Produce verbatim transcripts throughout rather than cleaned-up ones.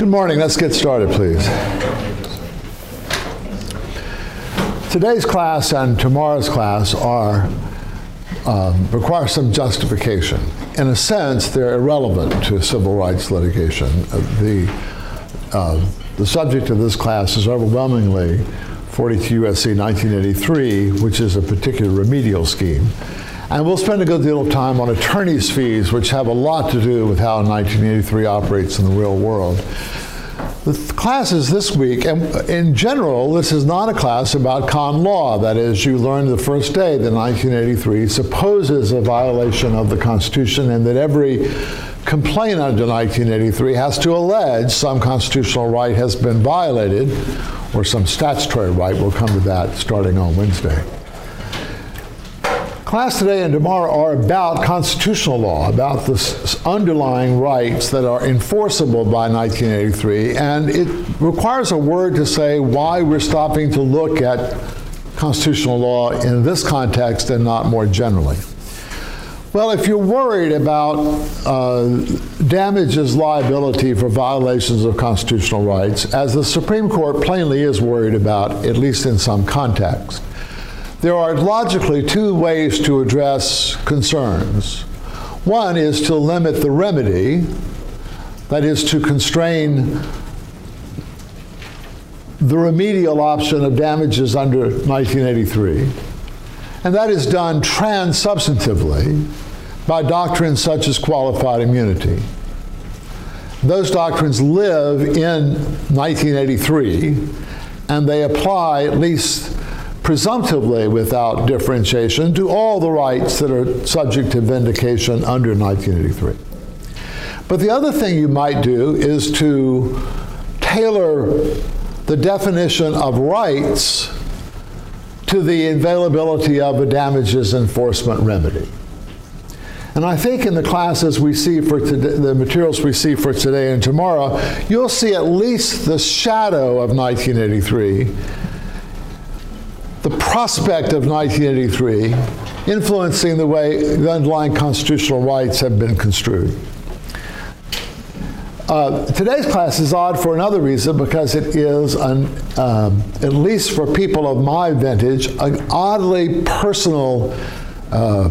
Good morning. Let's get started, please. Today's class and tomorrow's class are um, require some justification. In a sense, they're irrelevant to civil rights litigation. The, uh, the subject of this class is overwhelmingly forty-two U S C nineteen eighty-three, which is a particular remedial scheme. And we'll spend a good deal of time on attorney's fees, which have a lot to do with how nineteen eighty-three operates in the real world. The th classes this week, and in general, this is not a class about con law. That is, you learned the first day that nineteen eighty-three supposes a violation of the Constitution and that every complaint under nineteen eighty-three has to allege some constitutional right has been violated, or some statutory right. We'll come to that starting on Wednesday. Class today and tomorrow are about constitutional law, about the underlying rights that are enforceable by nineteen eighty-three, and it requires a word to say why we're stopping to look at constitutional law in this context and not more generally. Well, if you're worried about uh, damages liability for violations of constitutional rights, as the Supreme Court plainly is worried about, at least in some context, there are logically two ways to address concerns. One is to limit the remedy, that is to constrain the remedial option of damages under nineteen eighty-three. And that is done transubstantively by doctrines such as qualified immunity. Those doctrines live in nineteen eighty-three, and they apply, at least presumptively without differentiation, to all the rights that are subject to vindication under nineteen eighty-three. But the other thing you might do is to tailor the definition of rights to the availability of a damages enforcement remedy. And I think in the classes we see for today, the materials we see for today and tomorrow, you'll see at least the shadow of nineteen eighty-three, the prospect of nineteen eighty-three influencing the way the underlying constitutional rights have been construed. Uh, today's class is odd for another reason, because it is, an, um, at least for people of my vintage, an oddly personal uh,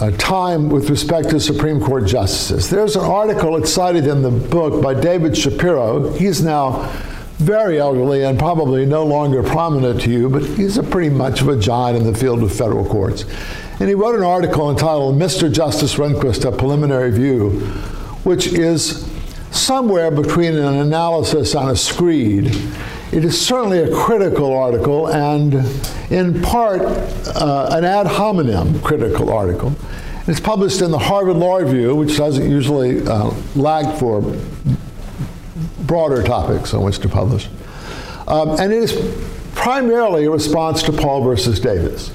a time with respect to Supreme Court justices. There's an article, it's cited in the book, by David Shapiro. He's now very elderly and probably no longer prominent to you, but he's a pretty much of a giant in the field of federal courts. And he wrote an article entitled "Mister Justice Rehnquist, A Preliminary View," which is somewhere between an analysis and a screed. It is certainly a critical article and in part uh, an ad hominem critical article. It's published in the Harvard Law Review, which doesn't usually uh, lag for broader topics on which to publish. Um, and it is primarily a response to Paul versus Davis,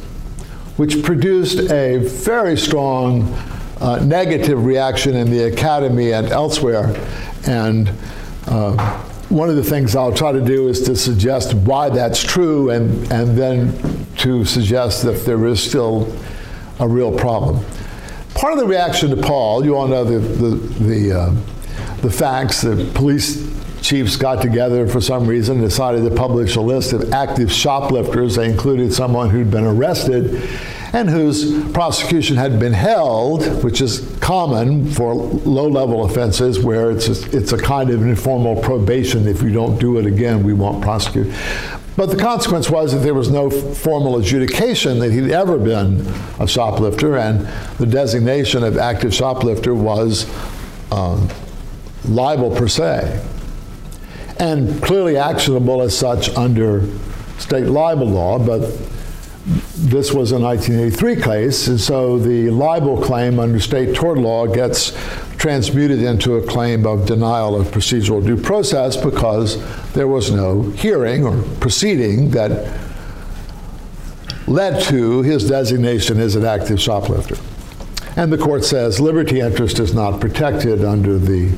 which produced a very strong uh, negative reaction in the academy and elsewhere. And uh, one of the things I'll try to do is to suggest why that's true, and, and then to suggest that there is still a real problem. Part of the reaction to Paul, you all know the, the, the, uh, the facts, the police chiefs got together for some reason and decided to publish a list of active shoplifters. They included someone who'd been arrested and whose prosecution had been held, which is common for low-level offenses where it's a, it's a kind of informal probation. If you don't do it again, we won't prosecute. But the consequence was that there was no formal adjudication that he'd ever been a shoplifter, and the designation of active shoplifter was um, libel per se, and clearly actionable as such under state libel law, but this was a nineteen eighty-three case, and so the libel claim under state tort law gets transmuted into a claim of denial of procedural due process because there was no hearing or proceeding that led to his designation as an active shoplifter. And the court says liberty interest is not protected under the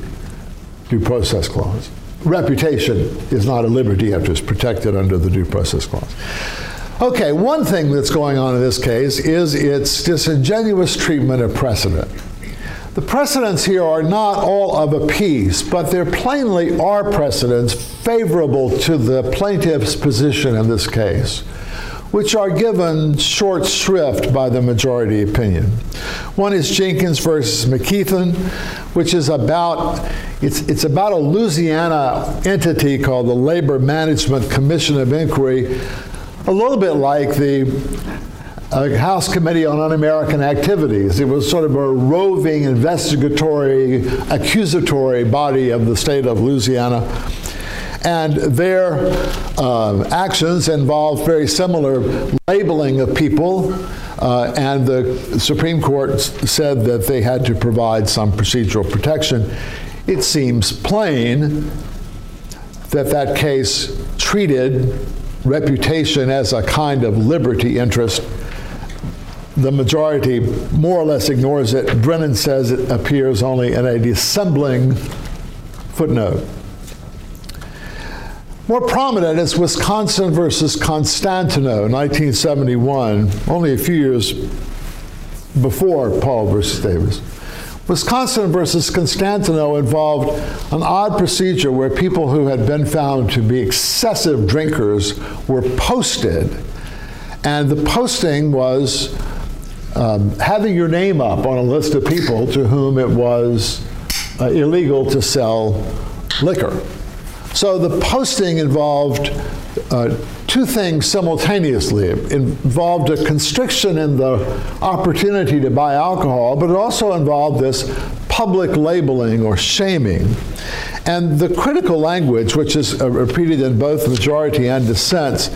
Due Process Clause. Reputation is not a liberty interest protected under the Due Process Clause. Okay, one thing that's going on in this case is its disingenuous treatment of precedent. The precedents here are not all of a piece, but there plainly are precedents favorable to the plaintiff's position in this case, which are given short shrift by the majority opinion. One is Jenkins versus McKeithen, which is about, it's, it's about a Louisiana entity called the Labor Management Commission of Inquiry, a little bit like the uh, House Committee on Un-American Activities. It was sort of a roving, investigatory, accusatory body of the state of Louisiana. And their uh, actions involved very similar labeling of people, uh, and the Supreme Court said that they had to provide some procedural protection. It seems plain that that case treated reputation as a kind of liberty interest. The majority more or less ignores it. Brennan says it appears only in a dissembling footnote. More prominent is Wisconsin versus Constantineau, nineteen seventy-one, only a few years before Paul versus Davis. Wisconsin versus Constantineau involved an odd procedure where people who had been found to be excessive drinkers were posted, and the posting was um, having your name up on a list of people to whom it was uh, illegal to sell liquor. So the posting involved uh, two things simultaneously. It involved a constriction in the opportunity to buy alcohol, but it also involved this public labeling or shaming. And the critical language, which is uh, repeated in both majority and dissents,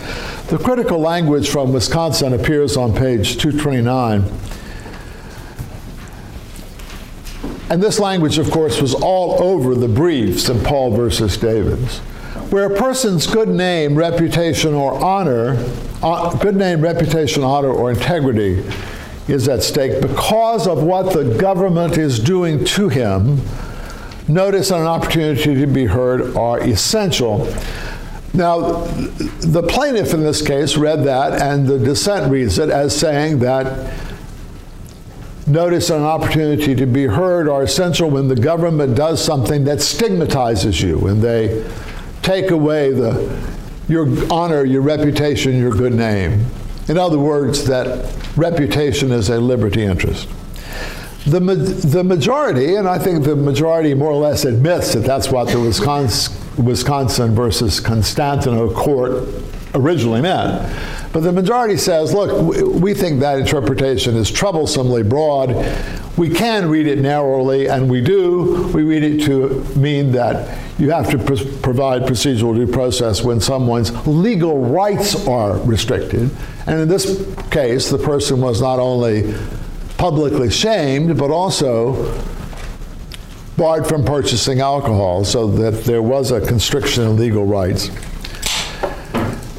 the critical language from Wisconsin appears on page two twenty-nine. And this language, of course, was all over the briefs in Paul versus Davis, where a person's good name, reputation, or honor, uh, good name, reputation, honor, or integrity is at stake because of what the government is doing to him. Notice and an opportunity to be heard are essential. Now, the plaintiff in this case read that, and the dissent reads it as saying that notice and an opportunity to be heard are essential when the government does something that stigmatizes you, when they take away the, your honor, your reputation, your good name. In other words, that reputation is a liberty interest. The, the majority, and I think the majority more or less admits that that's what the Wisconsin, Wisconsin versus Constantineau court originally meant. But the majority says, look, we think that interpretation is troublesomely broad. We can read it narrowly, and we do. We read it to mean that you have to pr provide procedural due process when someone's legal rights are restricted. And in this case, the person was not only publicly shamed, but also barred from purchasing alcohol, so that there was a constriction in legal rights.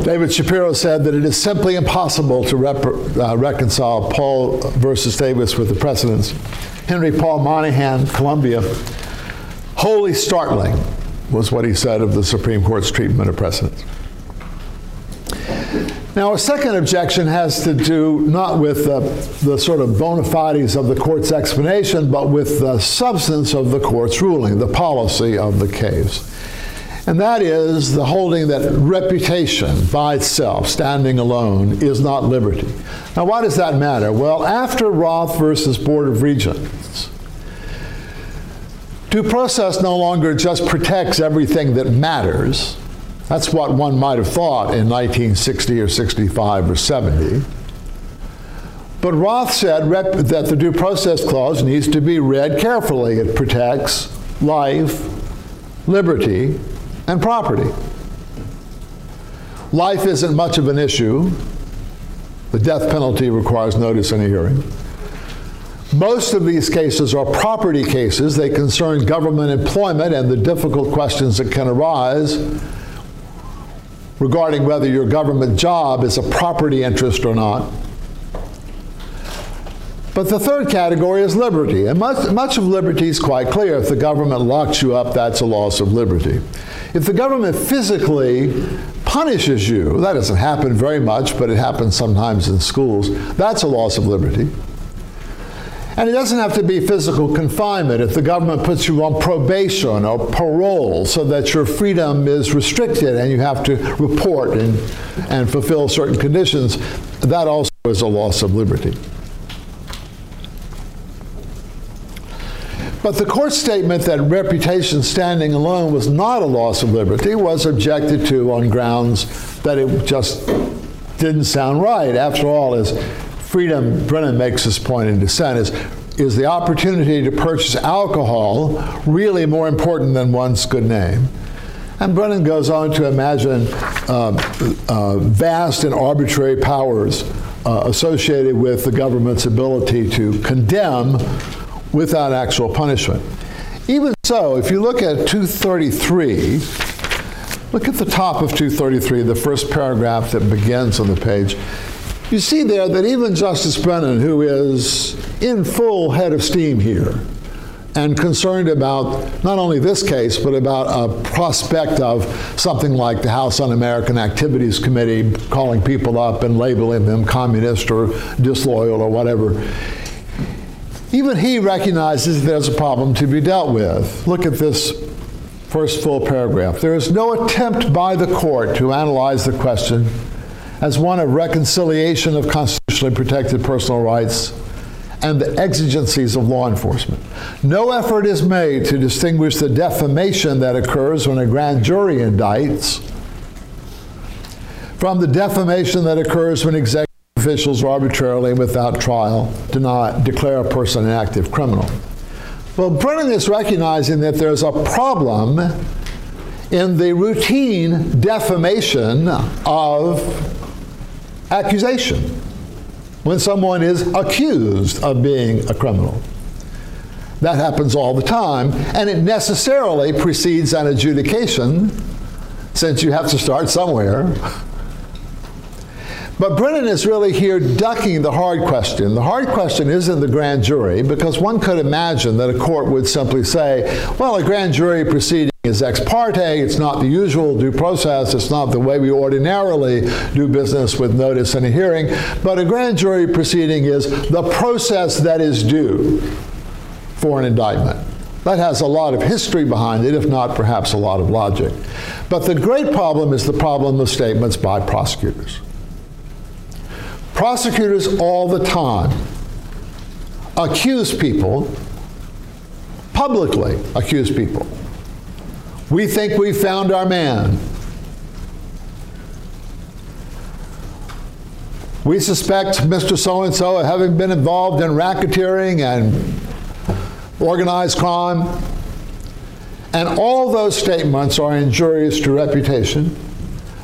David Shapiro said that it is simply impossible to rep uh, reconcile Paul versus Davis with the precedents. Henry Paul Monaghan, Columbia, wholly startling was what he said of the Supreme Court's treatment of precedents. Now, a second objection has to do not with uh, the sort of bona fides of the court's explanation, but with the substance of the court's ruling, the policy of the case. And that is the holding that reputation by itself, standing alone, is not liberty. Now, why does that matter? Well, after Roth versus Board of Regents, due process no longer just protects everything that matters. That's what one might have thought in nineteen sixty or sixty-five or seventy. But Roth said rep that the due process clause needs to be read carefully. It protects life, liberty, and property. Life isn't much of an issue. The death penalty requires notice and a hearing. Most of these cases are property cases. They concern government employment and the difficult questions that can arise regarding whether your government job is a property interest or not. But the third category is liberty, and much, much of liberty is quite clear. If the government locks you up, that's a loss of liberty. If the government physically punishes you, that doesn't happen very much, but it happens sometimes in schools, that's a loss of liberty. And it doesn't have to be physical confinement if the government puts you on probation or parole so that your freedom is restricted and you have to report and, and fulfill certain conditions. That also is a loss of liberty. But the court's statement that reputation standing alone was not a loss of liberty was objected to on grounds that it just didn't sound right. After all, as freedom, Brennan makes this point in dissent, is, is the opportunity to purchase alcohol really more important than one's good name? And Brennan goes on to imagine uh, uh, vast and arbitrary powers uh, associated with the government's ability to condemn without actual punishment. Even so, if you look at two thirty-three, look at the top of two thirty-three, the first paragraph that begins on the page, you see there that even Justice Brennan, who is in full head of steam here, and concerned about not only this case, but about a prospect of something like the House Un-American Activities Committee calling people up and labeling them communist or disloyal or whatever, even he recognizes there's a problem to be dealt with. Look at this first full paragraph. There is no attempt by the court to analyze the question as one of reconciliation of constitutionally protected personal rights and the exigencies of law enforcement. No effort is made to distinguish the defamation that occurs when a grand jury indicts from the defamation that occurs when executive officials arbitrarily and without trial do not declare a person an active criminal. Well, Brennan is recognizing that there's a problem in the routine defamation of accusation, when someone is accused of being a criminal. That happens all the time, and it necessarily precedes an adjudication, since you have to start somewhere. But Brennan is really here ducking the hard question. The hard question isn't the grand jury, because one could imagine that a court would simply say, well, a grand jury proceeding is ex parte, it's not the usual due process, it's not the way we ordinarily do business with notice and a hearing, but a grand jury proceeding is the process that is due for an indictment. That has a lot of history behind it, if not perhaps a lot of logic. But the great problem is the problem of statements by prosecutors. Prosecutors all the time accuse people, publicly accuse people. We think we found our man. We suspect Mister So-and-so of having been involved in racketeering and organized crime. And all those statements are injurious to reputation.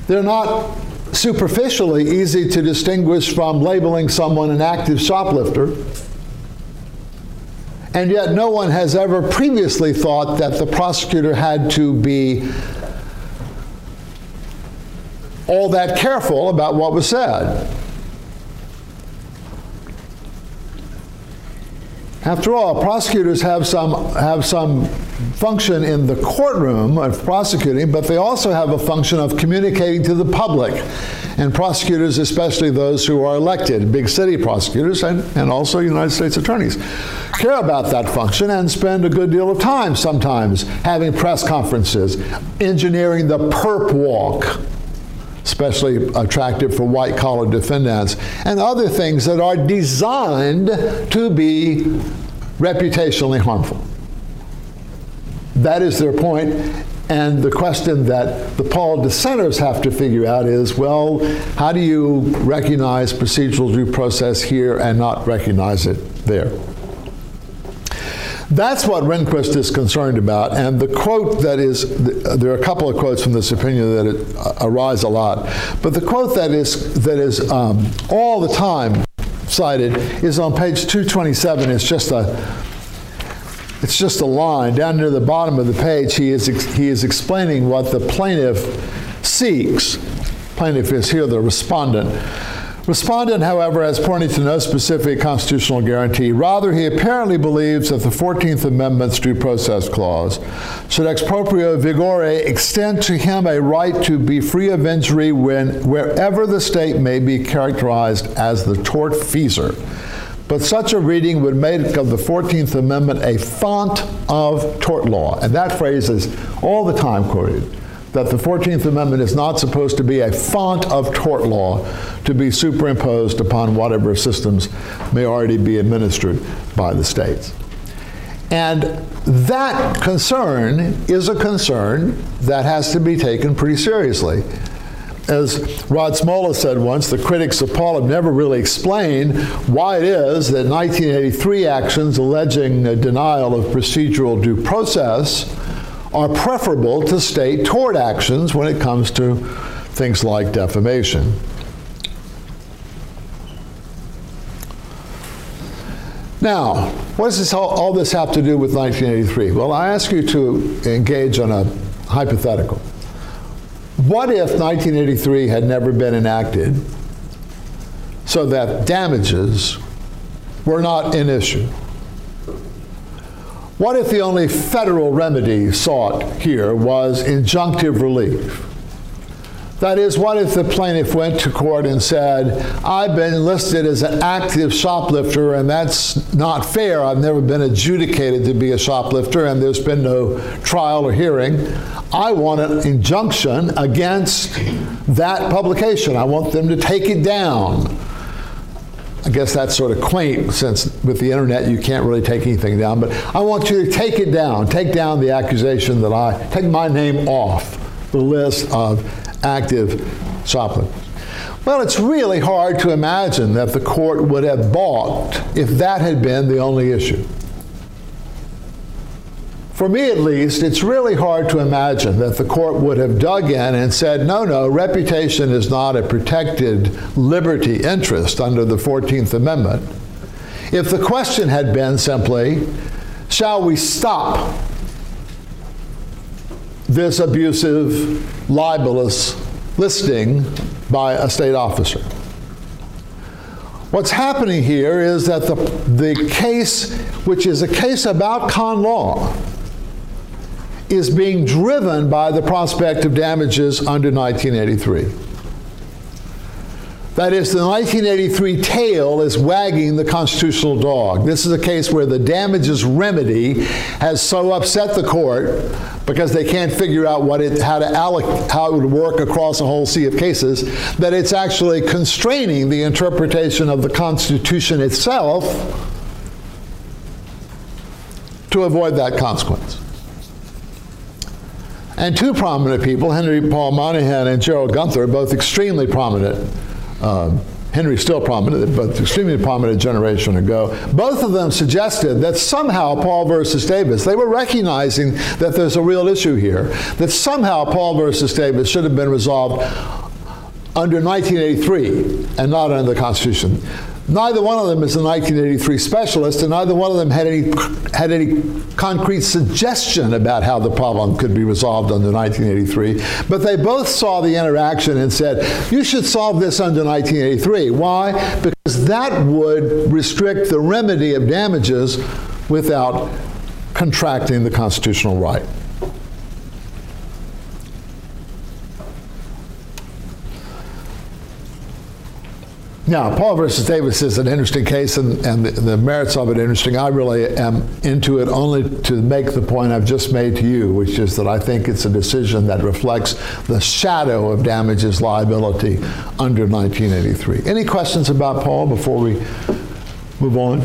They're not superficially easy to distinguish from labeling someone an active shoplifter, and yet no one has ever previously thought that the prosecutor had to be all that careful about what was said. After all, prosecutors have some, have some function in the courtroom of prosecuting, but they also have a function of communicating to the public. And prosecutors, especially those who are elected, big city prosecutors and, and also United States attorneys, care about that function and spend a good deal of time sometimes having press conferences, engineering the perp walk, especially attractive for white-collar defendants, and other things that are designed to be reputationally harmful. That is their point, and the question that the Paul dissenters have to figure out is, well, how do you recognize procedural due process here and not recognize it there? That's what Rehnquist is concerned about, and the quote that is, there are a couple of quotes from this opinion that it, uh, arise a lot, but the quote that is, that is um, all the time cited is on page two twenty-seven. It's just a, it's just a line. Down near the bottom of the page, he is, ex he is explaining what the plaintiff seeks. Plaintiff is here the respondent. Respondent, however, has pointed to no specific constitutional guarantee. Rather, he apparently believes that the fourteenth Amendment's Due Process Clause should ex proprio vigore extend to him a right to be free of injury when, wherever the state may be characterized as the tortfeasor. But such a reading would make of the fourteenth Amendment a font of tort law. And that phrase is all the time quoted, that the fourteenth Amendment is not supposed to be a font of tort law to be superimposed upon whatever systems may already be administered by the states. And that concern is a concern that has to be taken pretty seriously. As Rod Smolla said once, the critics of Paul have never really explained why it is that nineteen eighty-three actions alleging a denial of procedural due process are preferable to state tort actions when it comes to things like defamation. Now, what does this, all, all this have to do with nineteen eighty-three? Well, I ask you to engage on a hypothetical. What if nineteen eighty-three had never been enacted so that damages were not an issue? What if the only federal remedy sought here was injunctive relief? That is, what if the plaintiff went to court and said, I've been listed as an active shoplifter and that's not fair, I've never been adjudicated to be a shoplifter and there's been no trial or hearing. I want an injunction against that publication. I want them to take it down. I guess that's sort of quaint since with the internet you can't really take anything down, but I want you to take it down, take down the accusation that I, take my name off the list of active shoplifters. Well, it's really hard to imagine that the court would have balked if that had been the only issue. For me, at least, it's really hard to imagine that the court would have dug in and said, no, no, reputation is not a protected liberty interest under the fourteenth Amendment. If the question had been simply, shall we stop this abusive, libelous listing by a state officer? What's happening here is that the, the case, which is a case about con law, is being driven by the prospect of damages under nineteen eighty-three. That is, the nineteen eighty-three tail is wagging the constitutional dog. This is a case where the damages remedy has so upset the court because they can't figure out what it, how, to alloc- how it would work across a whole sea of cases that it's actually constraining the interpretation of the Constitution itself to avoid that consequence. And two prominent people, Henry Paul Monaghan and Gerald Gunther, both extremely prominent, Uh, Henry still prominent, but extremely prominent a generation ago, both of them suggested that somehow Paul versus Davis, they were recognizing that there's a real issue here, that somehow Paul versus Davis should have been resolved under nineteen eighty-three and not under the Constitution. Neither one of them is a nineteen eighty-three specialist, and neither one of them had any, had any concrete suggestion about how the problem could be resolved under nineteen eighty-three. But they both saw the interaction and said, you should solve this under nineteen eighty-three. Why? Because that would restrict the remedy of damages without contracting the constitutional right. Now, Paul versus Davis is an interesting case, and, and the, the merits of it are interesting. I really am into it only to make the point I've just made to you, which is that I think it's a decision that reflects the shadow of damages liability under nineteen eighty-three. Any questions about Paul before we move on?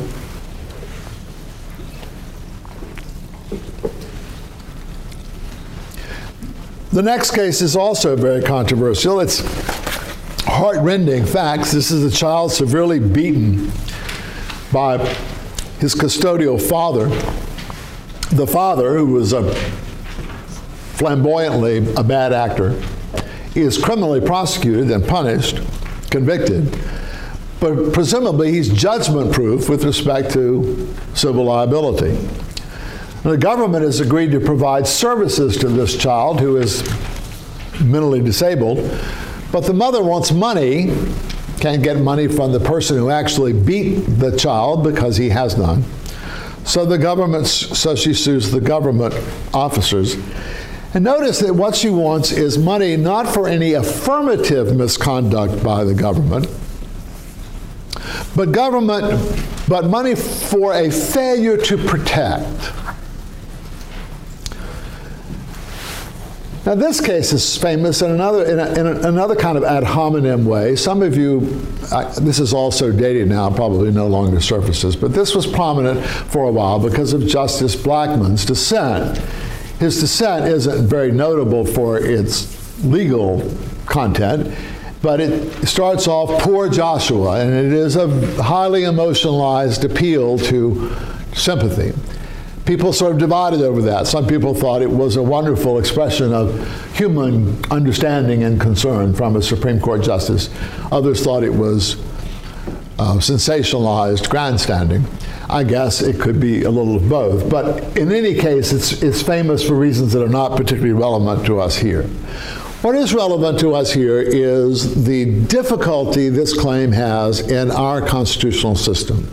The next case is also very controversial. It's heartrending facts. This is a child severely beaten by his custodial father. The father, who was a flamboyantly a bad actor, is criminally prosecuted and punished, convicted, but presumably he's judgment-proof with respect to civil liability. And the government has agreed to provide services to this child who is mentally disabled. But the mother wants money, can't get money from the person who actually beat the child because he has none. So the government, so she sues the government officers. And notice that what she wants is money not for any affirmative misconduct by the government, But government, but money for a failure to protect. Now this case is famous in another, in, a, in a, another kind of ad hominem way. Some of you, I, this is also dated now, probably no longer surfaces, but this was prominent for a while because of Justice Blackmun's dissent. His dissent isn't very notable for its legal content, but it starts off, "Poor Joshua," and it is a highly emotionalized appeal to sympathy. People sort of divided over that. Some people thought it was a wonderful expression of human understanding and concern from a Supreme Court justice. Others thought it was uh, sensationalized grandstanding. I guess it could be a little of both. But in any case, it's, it's famous for reasons that are not particularly relevant to us here. What is relevant to us here is the difficulty this claim has in our constitutional system.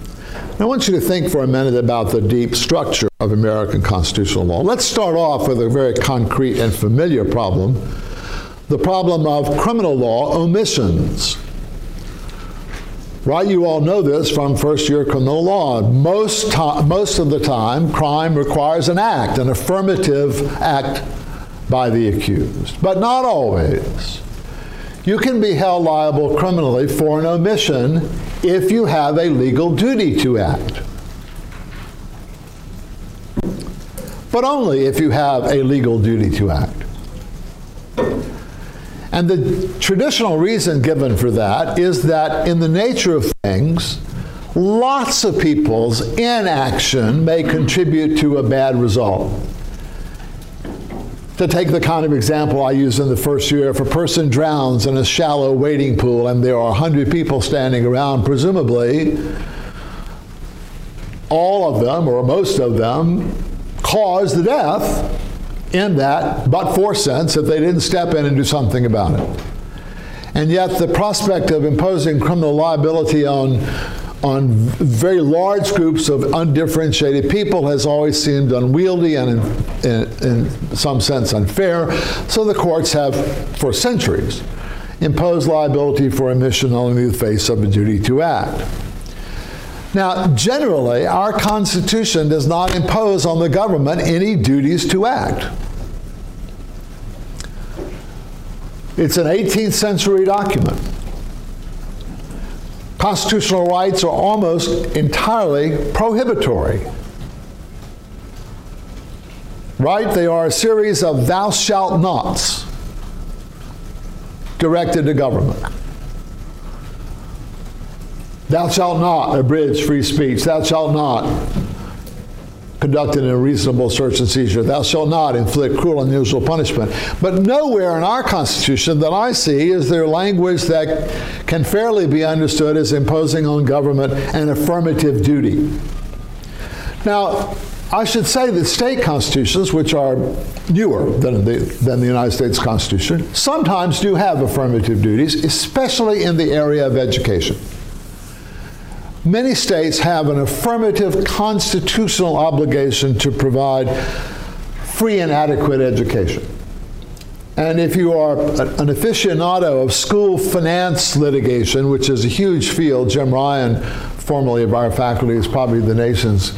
I want you to think for a minute about the deep structure of American constitutional law. Let's start off with a very concrete and familiar problem, the problem of criminal law omissions. Right, you all know this from first-year criminal law. Most, most of the time, crime requires an act, an affirmative act by the accused, but not always. You can be held liable criminally for an omission if you have a legal duty to act. But only if you have a legal duty to act. And the traditional reason given for that is that in the nature of things, lots of people's inaction may contribute to a bad result. To take the kind of example I used in the first year, if a person drowns in a shallow wading pool and there are one hundred people standing around, presumably all of them, or most of them, caused the death in that but-for sense if they didn't step in and do something about it. And yet the prospect of imposing criminal liability on on very large groups of undifferentiated people has always seemed unwieldy and in, in, in some sense unfair. So the courts have, for centuries, imposed liability for omission only in the face of a duty to act. Now, generally, our Constitution does not impose on the government any duties to act. It's an eighteenth century document. Constitutional rights are almost entirely prohibitory. Right? They are a series of thou shalt nots directed to government. Thou shalt not abridge free speech. Thou shalt not conduct an unreasonable search and seizure. Thou shalt not inflict cruel and unusual punishment. But nowhere in our Constitution that I see is there language that can fairly be understood as imposing on government an affirmative duty. Now, I should say that state constitutions, which are newer than the, than the United States Constitution, sometimes do have affirmative duties, especially in the area of education. Many states have an affirmative constitutional obligation to provide free and adequate education. And if you are an aficionado of school finance litigation, which is a huge field, Jim Ryan, formerly of our faculty, is probably the nation's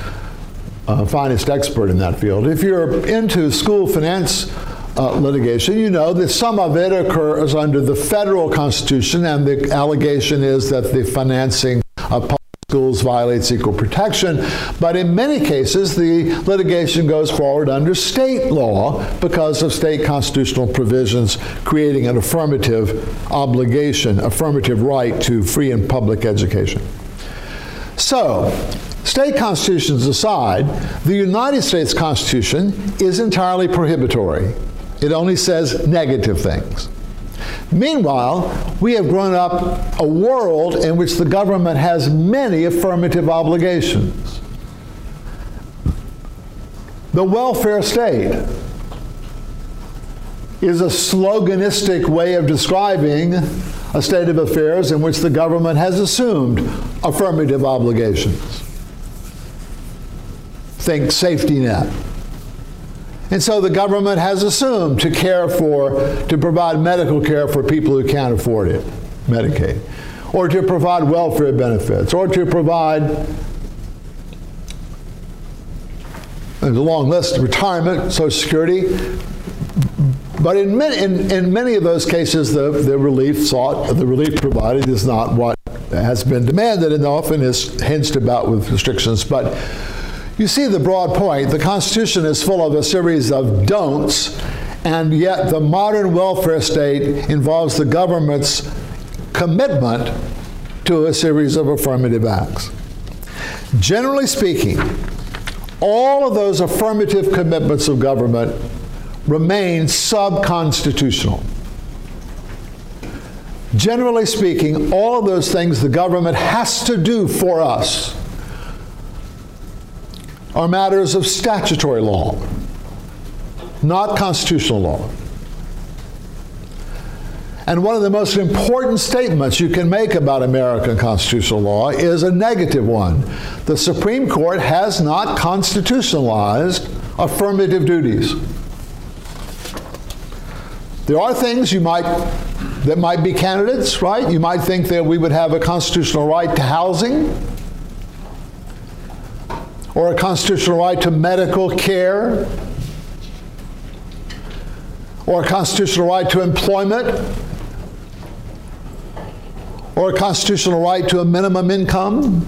uh, finest expert in that field. If you're into school finance uh, litigation, you know that some of it occurs under the federal Constitution, and the allegation is that the financing of public schools violates equal protection, but in many cases the litigation goes forward under state law because of state constitutional provisions creating an affirmative obligation, affirmative right to free and public education. So, state constitutions aside, the United States Constitution is entirely prohibitory. It only says negative things. Meanwhile, we have grown up a world in which the government has many affirmative obligations. The welfare state is a sloganistic way of describing a state of affairs in which the government has assumed affirmative obligations. Think safety net. And so the government has assumed to care for, to provide medical care for people who can't afford it, Medicaid. or to provide welfare benefits, or to provide, there's a long list, retirement, Social Security. But in many, in, in many of those cases, the, the relief sought, the relief provided is not what has been demanded, and often is hinged about with restrictions. But you see the broad point. The Constitution is full of a series of don'ts, and yet the modern welfare state involves the government's commitment to a series of affirmative acts. Generally speaking, all of those affirmative commitments of government remain sub-constitutional. Generally speaking, all of those things the government has to do for us are matters of statutory law, not constitutional law. And one of the most important statements you can make about American constitutional law is a negative one. The Supreme Court has not constitutionalized affirmative duties. There are things you might, that might be candidates, right? You might think that we would have a constitutional right to housing, or a constitutional right to medical care, or a constitutional right to employment, or a constitutional right to a minimum income.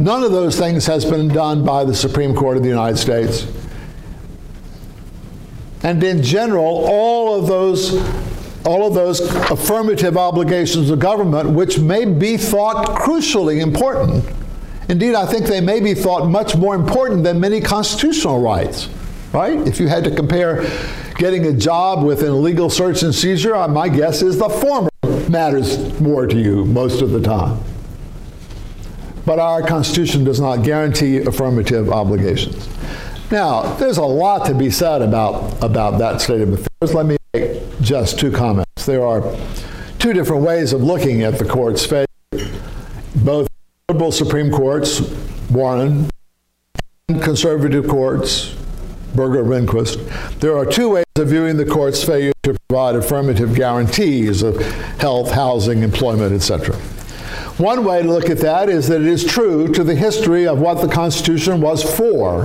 None of those things has been done by the Supreme Court of the United States. And in general, all of those, all of those affirmative obligations of government, which may be thought crucially important, indeed, I think they may be thought much more important than many constitutional rights, right? If you had to compare getting a job with an illegal search and seizure, my guess is the former matters more to you most of the time. But our Constitution does not guarantee affirmative obligations. Now, there's a lot to be said about, about that state of affairs. Let me make just two comments. There are two different ways of looking at the court's failure. Both liberal Supreme Courts, Warren, and conservative courts, Berger, Rehnquist. There are two ways of viewing the court's failure to provide affirmative guarantees of health, housing, employment, et cetera. One way to look at that is that it is true to the history of what the Constitution was for.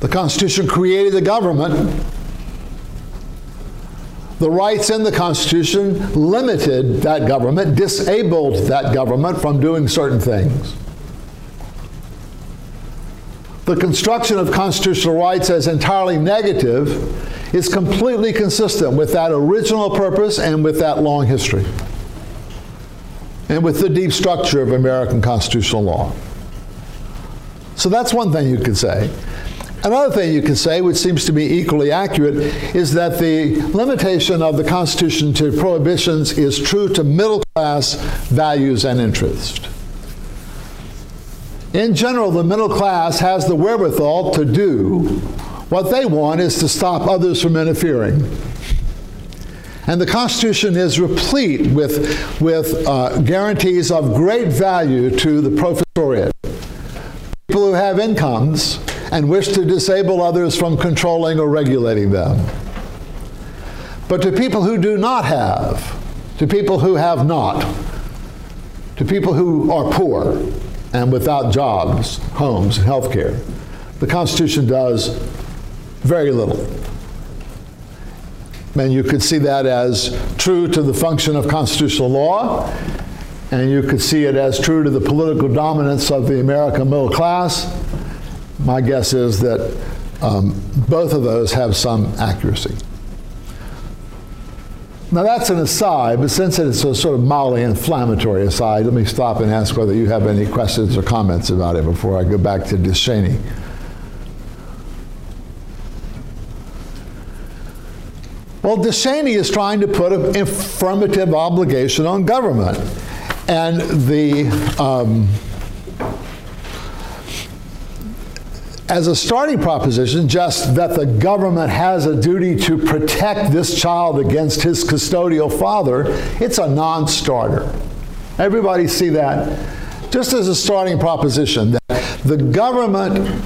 The Constitution created the government. The rights in the Constitution limited that government, disabled that government from doing certain things. The construction of constitutional rights as entirely negative is completely consistent with that original purpose and with that long history, and with the deep structure of American constitutional law. So that's one thing you could say. Another thing you can say, which seems to be equally accurate, is that the limitation of the Constitution to prohibitions is true to middle-class values and interests. In general, the middle class has the wherewithal to do what they want, is to stop others from interfering. And the Constitution is replete with, with uh, guarantees of great value to the professoriate. People who have incomes and wish to disable others from controlling or regulating them. But to people who do not have, to people who have not, to people who are poor and without jobs, homes, and health care, the Constitution does very little. And you could see that as true to the function of constitutional law, and you could see it as true to the political dominance of the American middle class. My guess is that um, both of those have some accuracy. Now that's an aside, but since it's a sort of mildly inflammatory aside, let me stop and ask whether you have any questions or comments about it before I go back to DeShaney. Well, DeShaney is trying to put an affirmative obligation on government, and the um, as a starting proposition, just that the government has a duty to protect this child against his custodial father, it's a non-starter. Everybody see that? Just as a starting proposition, that the government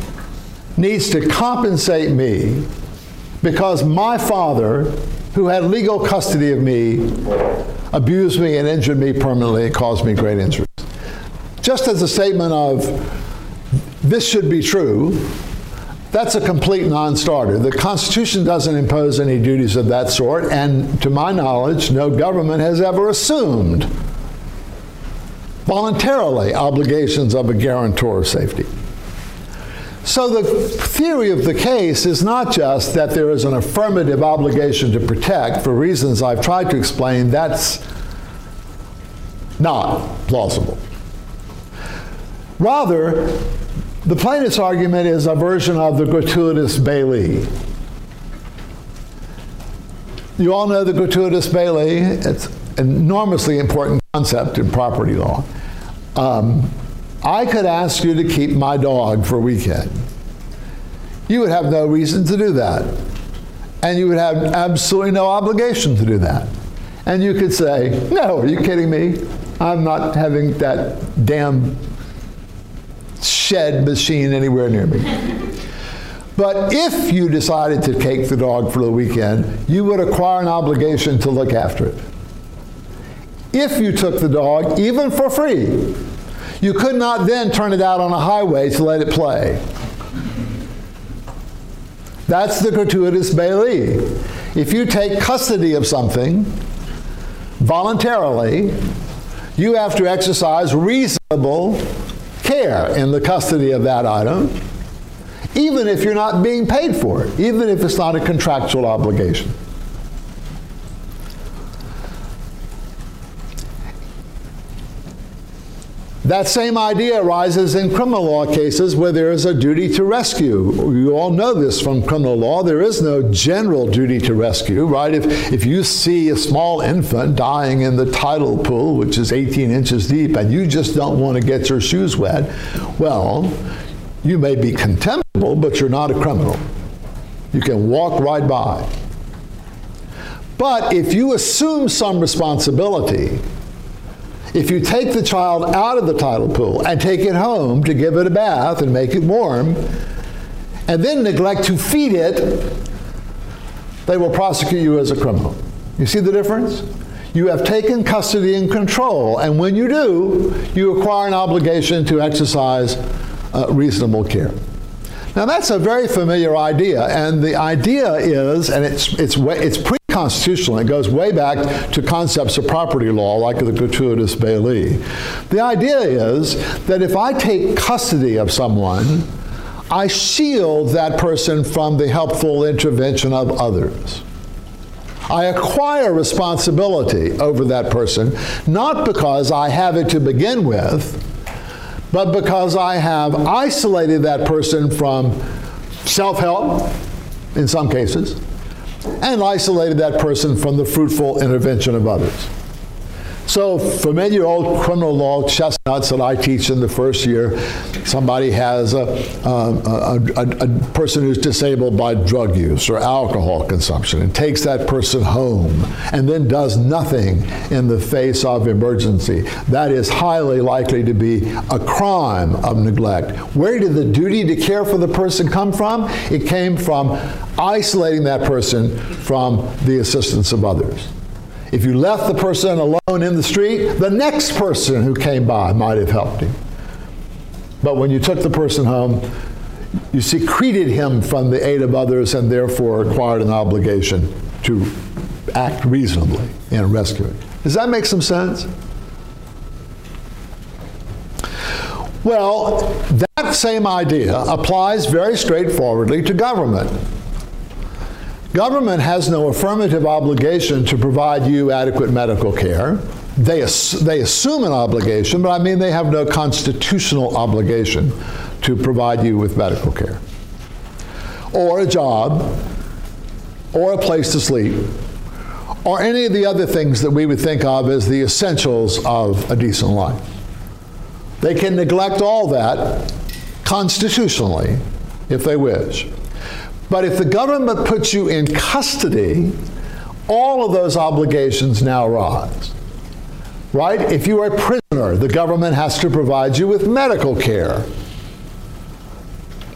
needs to compensate me because my father who had legal custody of me, abused me and injured me permanently and caused me great injuries. Just as a statement of, this should be true, that's a complete non-starter. The Constitution doesn't impose any duties of that sort, and to my knowledge, no government has ever assumed voluntarily obligations of a guarantor of safety. So the theory of the case is not just that there is an affirmative obligation to protect, for reasons I've tried to explain, that's not plausible. Rather, the plaintiff's argument is a version of the gratuitous bailee. You all know the gratuitous bailee. It's an enormously important concept in property law. Um, I could ask you to keep my dog for a weekend. You would have no reason to do that. And you would have absolutely no obligation to do that. And you could say, no, are you kidding me? I'm not having that damn shed machine anywhere near me. But if you decided to take the dog for the weekend, you would acquire an obligation to look after it. If you took the dog, even for free, you could not then turn it out on a highway to let it play. That's the gratuitous bailee. If you take custody of something voluntarily, you have to exercise reasonable care in the custody of that item, even if you're not being paid for it, even if it's not a contractual obligation. That same idea arises in criminal law cases where there is a duty to rescue. You all know this from criminal law. There is no general duty to rescue, right? If, if you see a small infant dying in the tidal pool, which is eighteen inches deep, and you just don't want to get your shoes wet, well, you may be contemptible, but you're not a criminal. You can walk right by. But if you assume some responsibility, if you take the child out of the tidal pool and take it home to give it a bath and make it warm, and then neglect to feed it, they will prosecute you as a criminal. You see the difference? You have taken custody and control, and when you do, you acquire an obligation to exercise uh, reasonable care. Now that's a very familiar idea, and the idea is, and it's, it's, it's pre constitutional. It goes way back to concepts of property law, like the gratuitous bailee. The idea is that if I take custody of someone, I shield that person from the helpful intervention of others. I acquire responsibility over that person, not because I have it to begin with, but because I have isolated that person from self-help, in some cases, and isolated that person from the fruitful intervention of others. So familiar old criminal law chestnuts that I teach in the first year, somebody has a, a, a, a person who's disabled by drug use or alcohol consumption and takes that person home and then does nothing in the face of emergency. That is highly likely to be a crime of neglect. Where did the duty to care for the person come from? It came from isolating that person from the assistance of others. If you left the person alone in the street, the next person who came by might have helped him. But when you took the person home, you secreted him from the aid of others and therefore acquired an obligation to act reasonably in rescuing. Does that make some sense? Well, that same idea applies very straightforwardly to government. Government has no affirmative obligation to provide you adequate medical care. They, ass they assume an obligation, but I mean they have no constitutional obligation to provide you with medical care, or a job, or a place to sleep, or any of the other things that we would think of as the essentials of a decent life. They can neglect all that constitutionally if they wish. But if the government puts you in custody, all of those obligations now rise, right? If you are a prisoner, the government has to provide you with medical care.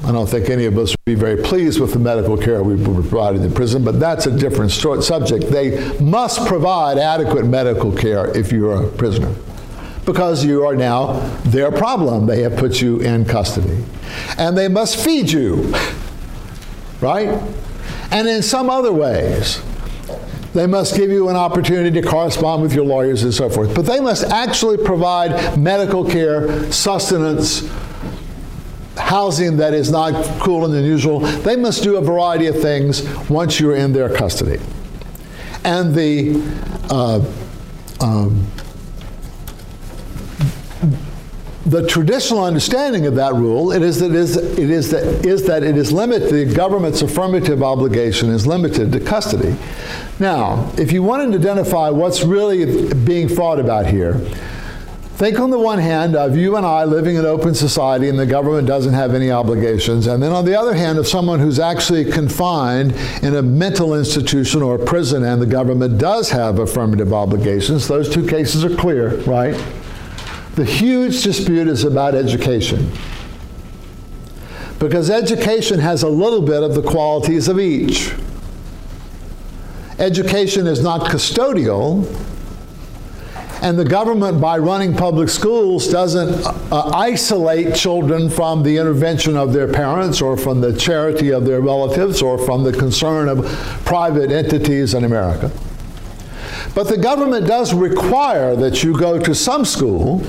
I don't think any of us would be very pleased with the medical care we provide in the prison, but that's a different subject. They must provide adequate medical care if you're a prisoner, because you are now their problem. They have put you in custody. And they must feed you, right? And in some other ways, they must give you an opportunity to correspond with your lawyers and so forth. But they must actually provide medical care, sustenance, housing that is not cruel and unusual. They must do a variety of things once you're in their custody. And the uh, um, The traditional understanding of that rule it is that it is, it is that is that it is limited. The government's affirmative obligation is limited to custody. Now, if you want to identify what's really being thought about here, think on the one hand of you and I living in open society and the government doesn't have any obligations, and then on the other hand of someone who's actually confined in a mental institution or a prison and the government does have affirmative obligations. Those two cases are clear, right? The huge dispute is about education, because education has a little bit of the qualities of each. Education is not custodial, and the government, by running public schools, doesn't uh, isolate children from the intervention of their parents or from the charity of their relatives or from the concern of private entities in America. But the government does require that you go to some school,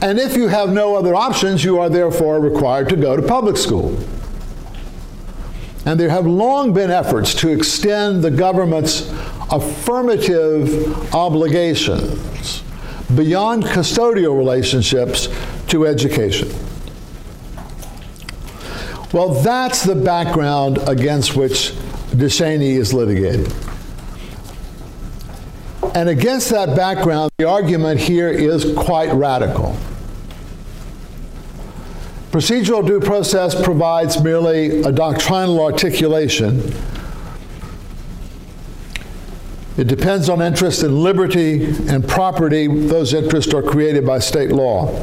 and if you have no other options, you are therefore required to go to public school. And there have long been efforts to extend the government's affirmative obligations beyond custodial relationships to education. Well, that's the background against which DeShaney is litigated. And against that background, the argument here is quite radical. Procedural due process provides merely a doctrinal articulation. It depends on interest in liberty and property. Those interests are created by state law.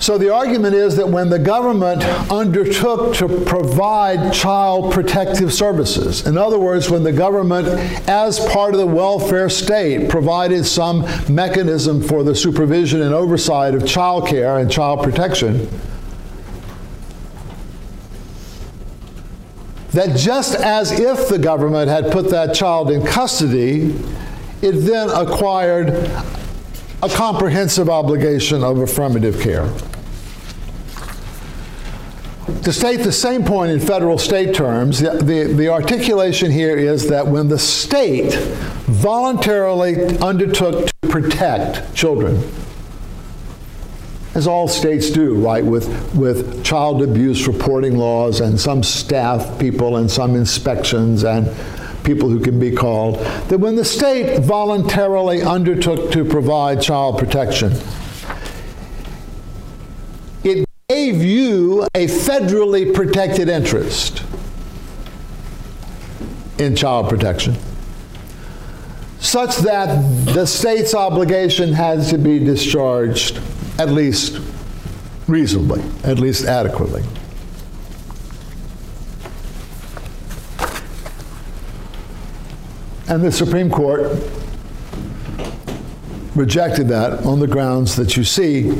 So the argument is that when the government undertook to provide child protective services, in other words, when the government, as part of the welfare state, provided some mechanism for the supervision and oversight of child care and child protection, that just as if the government had put that child in custody, it then acquired a comprehensive obligation of affirmative care. To state the same point in federal-state terms, the, the, the articulation here is that when the state voluntarily undertook to protect children, as all states do, right, with, with child abuse reporting laws and some staff people and some inspections and people who can be called, that when the state voluntarily undertook to provide child protection, it gave you a federally protected interest in child protection, such that the state's obligation has to be discharged at least reasonably, at least adequately. And the Supreme Court rejected that on the grounds that you see.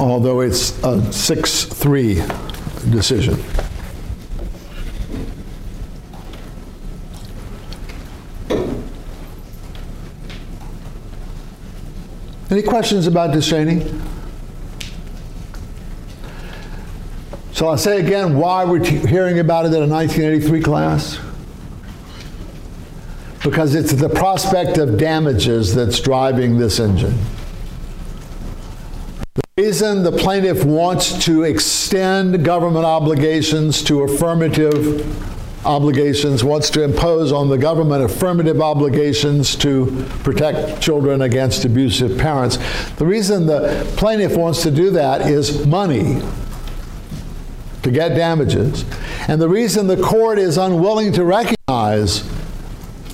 Although it's a six three decision. Any questions about DeShaney? So I'll say again why we're hearing about it in a nineteen eighty-three class. Because it's the prospect of damages that's driving this engine. The reason the plaintiff wants to extend government obligations to affirmative obligations, wants to impose on the government affirmative obligations to protect children against abusive parents. The reason the plaintiff wants to do that is money, to get damages. And the reason the court is unwilling to recognize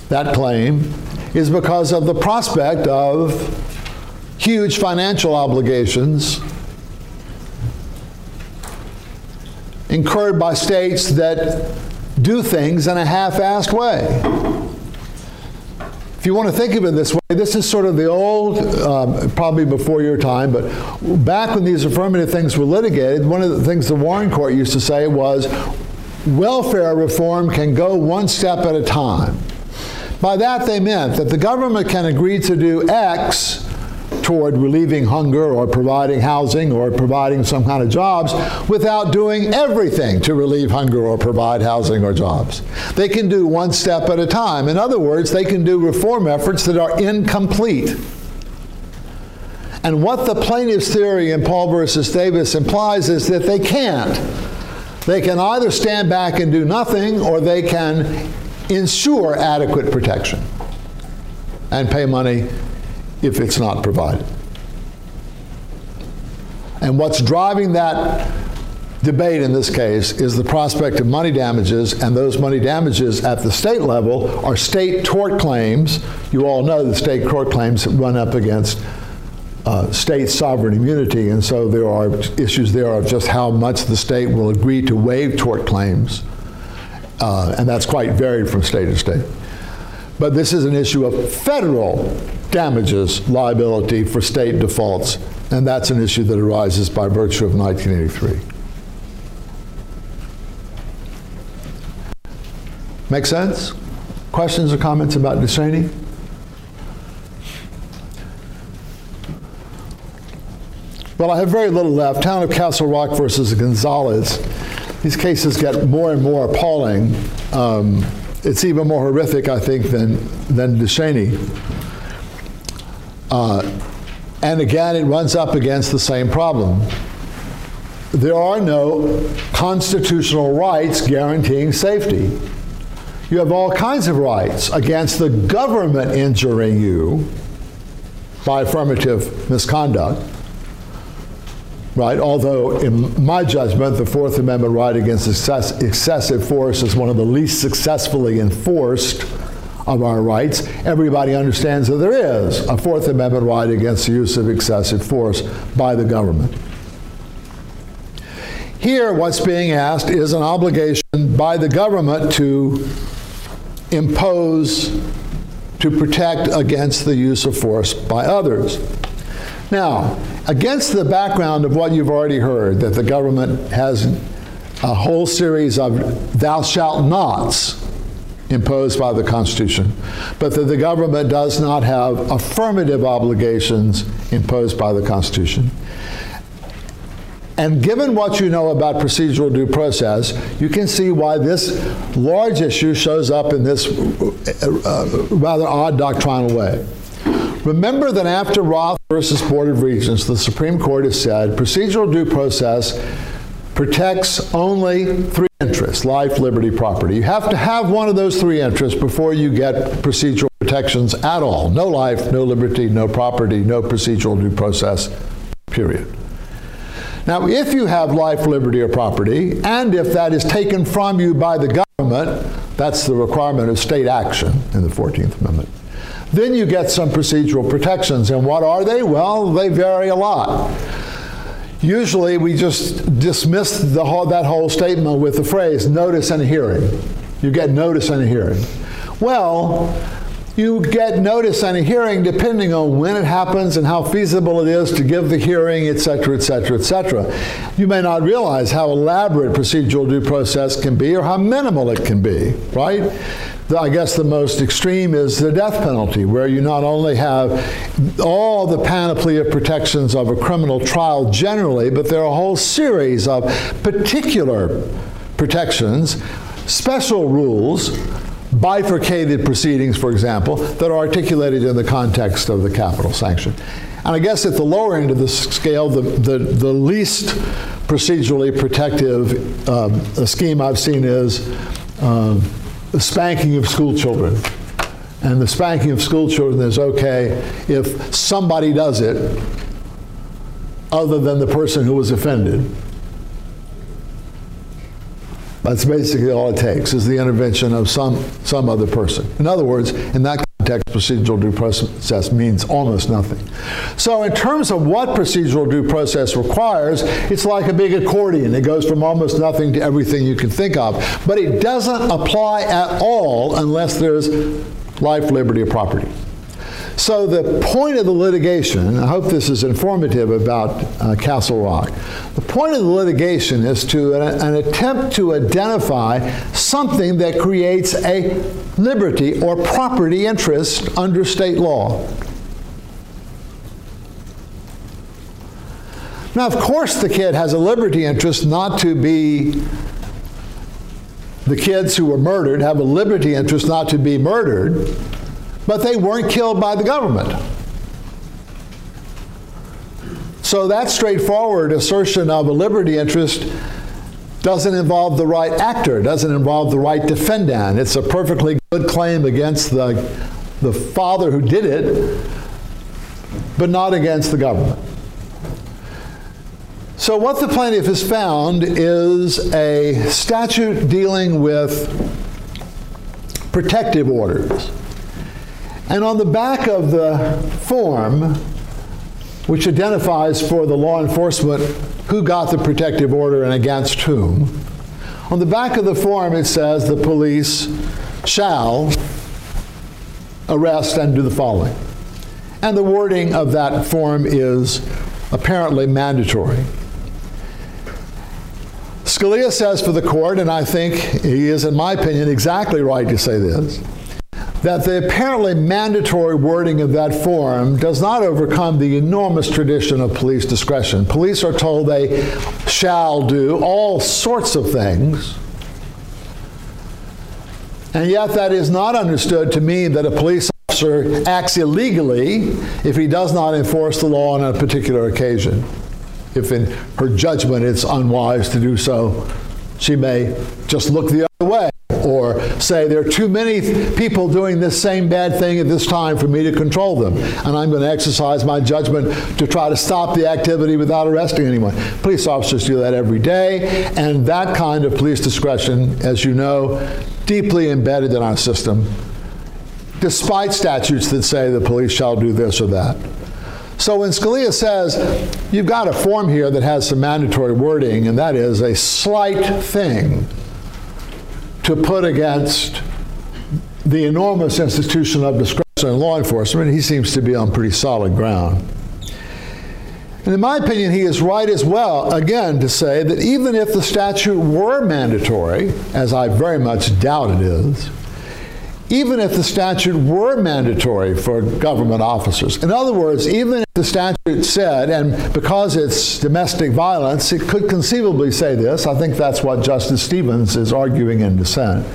that claim is because of the prospect of huge financial obligations incurred by states that do things in a half-assed way. If you want to think of it this way, this is sort of the old, um, probably before your time, but back when these affirmative things were litigated, one of the things the Warren Court used to say was, welfare reform can go one step at a time. By that they meant that the government can agree to do X toward relieving hunger or providing housing or providing some kind of jobs without doing everything to relieve hunger or provide housing or jobs. They can do one step at a time. In other words, they can do reform efforts that are incomplete. And what the plaintiff's theory in Paul versus Davis implies is that they can't. They can either stand back and do nothing, or they can ensure adequate protection and pay money if it's not provided. And what's driving that debate in this case is the prospect of money damages, and those money damages at the state level are state tort claims. You all know the state tort claims run up against uh, state sovereign immunity, and so there are issues there of just how much the state will agree to waive tort claims, uh, and that's quite varied from state to state. But this is an issue of federal damages liability for state defaults, and that's an issue that arises by virtue of nineteen eighty-three. Make sense? Questions or comments about DeShaney? Well, I have very little left. Town of Castle Rock versus Gonzalez. These cases get more and more appalling. Um, It's even more horrific, I think, than, than DeShaney. Uh, and again, it runs up against the same problem. There are no constitutional rights guaranteeing safety. You have all kinds of rights against the government injuring you by affirmative misconduct. Right? Although, in my judgment, the Fourth Amendment right against excess, excessive force is one of the least successfully enforced of our rights. Everybody understands that there is a Fourth Amendment right against the use of excessive force by the government. Here, what's being asked is an obligation by the government to impose, to protect against the use of force by others. Now, against the background of what you've already heard, that the government has a whole series of thou shalt nots imposed by the Constitution, but that the government does not have affirmative obligations imposed by the Constitution. And given what you know about procedural due process, you can see why this large issue shows up in this rather odd doctrinal way. Remember that after Roth versus Board of Regents, the Supreme Court has said procedural due process protects only three interests: life, liberty, property. You have to have one of those three interests before you get procedural protections at all. No life, no liberty, no property, no procedural due process, period. Now, if you have life, liberty, or property, and if that is taken from you by the government, that's the requirement of state action in the fourteenth Amendment. Then you get some procedural protections. And what are they? Well, they vary a lot. Usually we just dismiss the whole, that whole statement with the phrase notice and hearing. You get notice and a hearing. Well, you get notice and a hearing depending on when it happens and how feasible it is to give the hearing, et cetera, et cetera, et cetera. You may not realize how elaborate procedural due process can be or how minimal it can be, right? I guess the most extreme is the death penalty, where you not only have all the panoply of protections of a criminal trial generally, but there are a whole series of particular protections, special rules, bifurcated proceedings, for example, that are articulated in the context of the capital sanction. And I guess at the lower end of the scale, the, the, the least procedurally protective um, scheme I've seen is uh, the spanking of school children. And the spanking of school children is okay if somebody does it other than the person who was offended. That's basically all it takes, is the intervention of some, some other person. In other words, in that context, procedural due process means almost nothing. So in terms of what procedural due process requires, it's like a big accordion. It goes from almost nothing to everything you can think of. But it doesn't apply at all unless there's life, liberty, or property. So the point of the litigation, and I hope this is informative about uh, Castle Rock, the point of the litigation is to an, an attempt to identify something that creates a liberty or property interest under state law. Now, of course, the kid has a liberty interest not to be, the kids who were murdered have a liberty interest not to be murdered, but they weren't killed by the government. So that straightforward assertion of a liberty interest doesn't involve the right actor, doesn't involve the right defendant. It's a perfectly good claim against the, the father who did it, but not against the government. So what the plaintiff has found is a statute dealing with protective orders. And on the back of the form, which identifies for the law enforcement who got the protective order and against whom, on the back of the form it says the police shall arrest and do the following. And the wording of that form is apparently mandatory. Scalia says for the court, and I think he is, in my opinion, exactly right to say this, that the apparently mandatory wording of that form does not overcome the enormous tradition of police discretion. Police are told they shall do all sorts of things, and yet that is not understood to mean that a police officer acts illegally if he does not enforce the law on a particular occasion. If in her judgment it's unwise to do so, she may just look the other way, or say there are too many people doing this same bad thing at this time for me to control them, and I'm going to exercise my judgment to try to stop the activity without arresting anyone. Police officers do that every day, and that kind of police discretion, as you know, deeply embedded in our system, despite statutes that say the police shall do this or that. So when Scalia says, you've got a form here that has some mandatory wording, and that is a slight thing to put against the enormous institution of discretion in law enforcement, he seems to be on pretty solid ground. And in my opinion, he is right as well, again, to say that even if the statute were mandatory, as I very much doubt it is, even if the statute were mandatory for government officers, in other words, even if the statute said, and because it's domestic violence, it could conceivably say this, I think that's what Justice Stevens is arguing in dissent,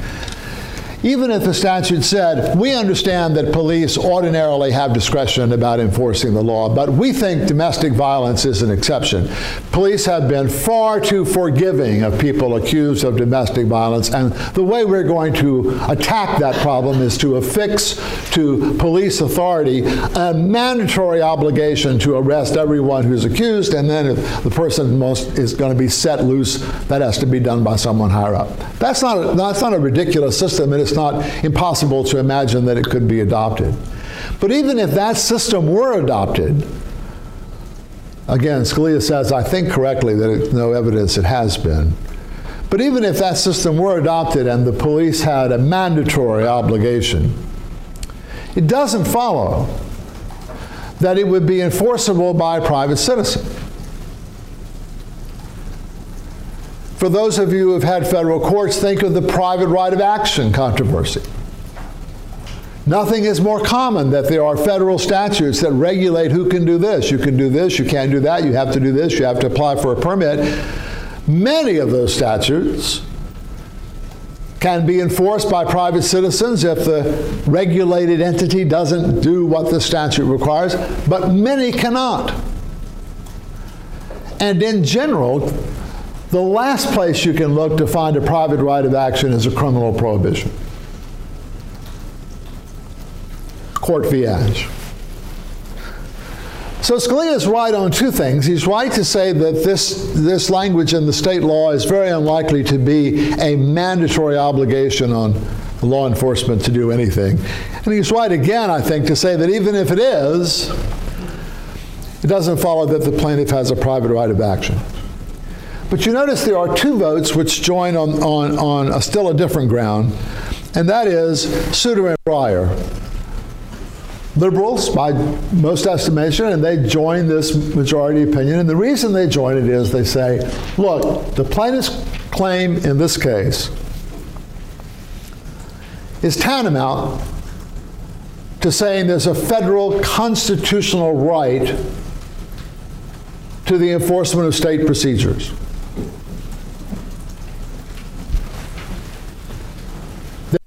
even if the statute said, we understand that police ordinarily have discretion about enforcing the law, but we think domestic violence is an exception. Police have been far too forgiving of people accused of domestic violence, and the way we're going to attack that problem is to affix to police authority a mandatory obligation to arrest everyone who's accused, and then if the person most is going to be set loose, that has to be done by someone higher up. That's not a, that's not a ridiculous system, and it's not impossible to imagine that it could be adopted. But even if that system were adopted, again, Scalia says, I think correctly, that it's no evidence it has been. But even if that system were adopted and the police had a mandatory obligation, it doesn't follow that it would be enforceable by a private citizen. For those of you who have had federal courts, think of the private right of action controversy. Nothing is more common than there are federal statutes that regulate who can do this. You can do this, you can't do that, you have to do this, you have to apply for a permit. Many of those statutes can be enforced by private citizens if the regulated entity doesn't do what the statute requires, but many cannot. And in general, The last place you can look to find a private right of action is a criminal prohibition. Court v. Ashe. So Scalia is right on two things. He's right to say that this, this language in the state law is very unlikely to be a mandatory obligation on law enforcement to do anything. And he's right again, I think, to say that even if it is, it doesn't follow that the plaintiff has a private right of action. But you notice there are two votes which join on, on, on a still a different ground, and that is Souter and Breyer. Liberals, by most estimation, and they join this majority opinion. And the reason they join it is they say, look, the plaintiff's claim in this case is tantamount to saying there's a federal constitutional right to the enforcement of state procedures.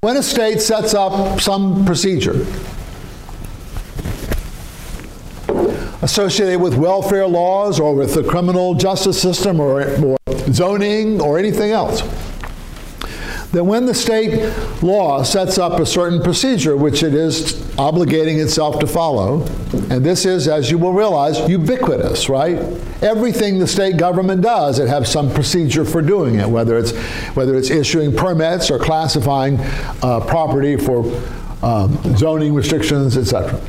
When a state sets up some procedure associated with welfare laws or with the criminal justice system or, or zoning or anything else, then when the state law sets up a certain procedure which it is obligating itself to follow, and this is, as you will realize, ubiquitous, right? Everything the state government does, it has some procedure for doing it, whether it's, whether it's issuing permits or classifying uh, property for um, zoning restrictions, et cetera.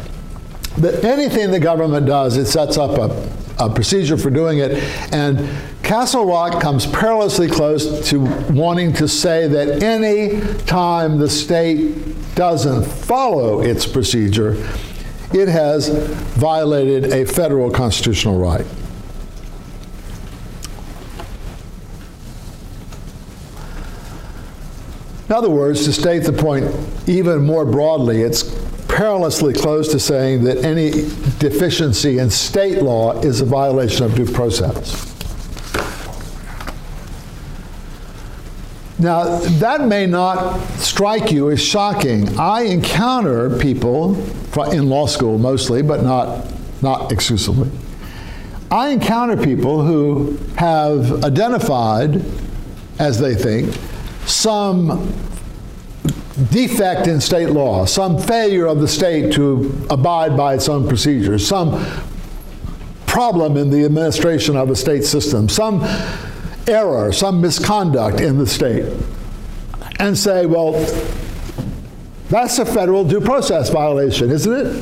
That anything the government does, it sets up a, a procedure for doing it, and Castle Rock comes perilously close to wanting to say that any time the state doesn't follow its procedure, it has violated a federal constitutional right. In other words, to state the point even more broadly, it's perilously close to saying that any deficiency in state law is a violation of due process. Now, that may not strike you as shocking. I encounter people, in law school mostly, but not, not exclusively. I encounter people who have identified, as they think, some defect in state law, some failure of the state to abide by its own procedures, some problem in the administration of the state system, some error, some misconduct in the state, and say, well, that's a federal due process violation, isn't it?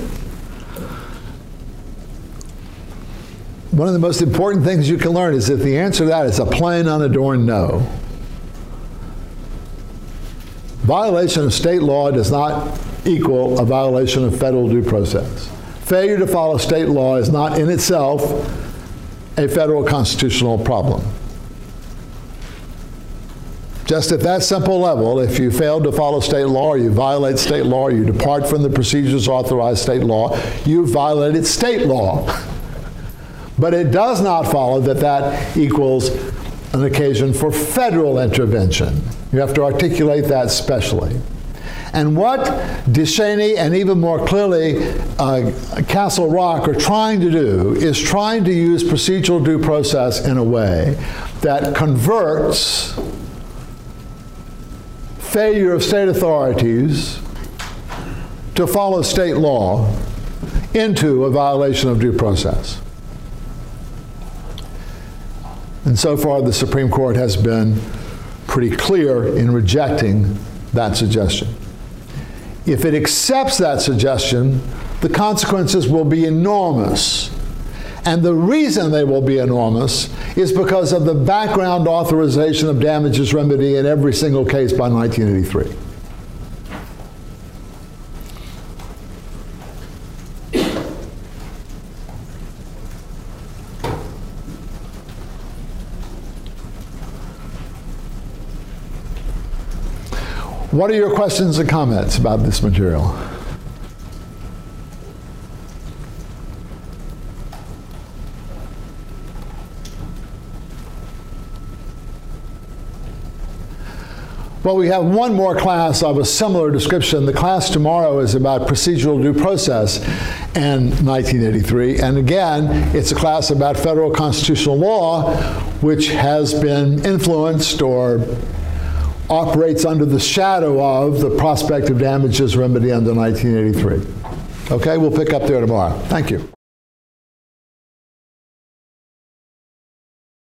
One of the most important things you can learn is that the answer to that is a plain, unadorned no. Violation of state law does not equal a violation of federal due process. Failure to follow state law is not in itself a federal constitutional problem. Just at that simple level, if you fail to follow state law, or you violate state law, or you depart from the procedures authorized state law, you violated state law. But it does not follow that that equals an occasion for federal intervention. You have to articulate that specially. And what DeShaney and even more clearly uh, Castle Rock are trying to do is trying to use procedural due process in a way that converts failure of state authorities to follow state law into a violation of due process. And so far, the Supreme Court has been pretty clear in rejecting that suggestion. If it accepts that suggestion, the consequences will be enormous. And the reason they will be enormous is because of the background authorization of damages remedy in every single case by nineteen eighty-three. What are your questions and comments about this material? Well, we have one more class of a similar description. The class tomorrow is about procedural due process in nineteen eighty-three. And again, it's a class about federal constitutional law, which has been influenced or operates under the shadow of the prospect of damages remedy under nineteen eighty-three. Okay, we'll pick up there tomorrow. Thank you.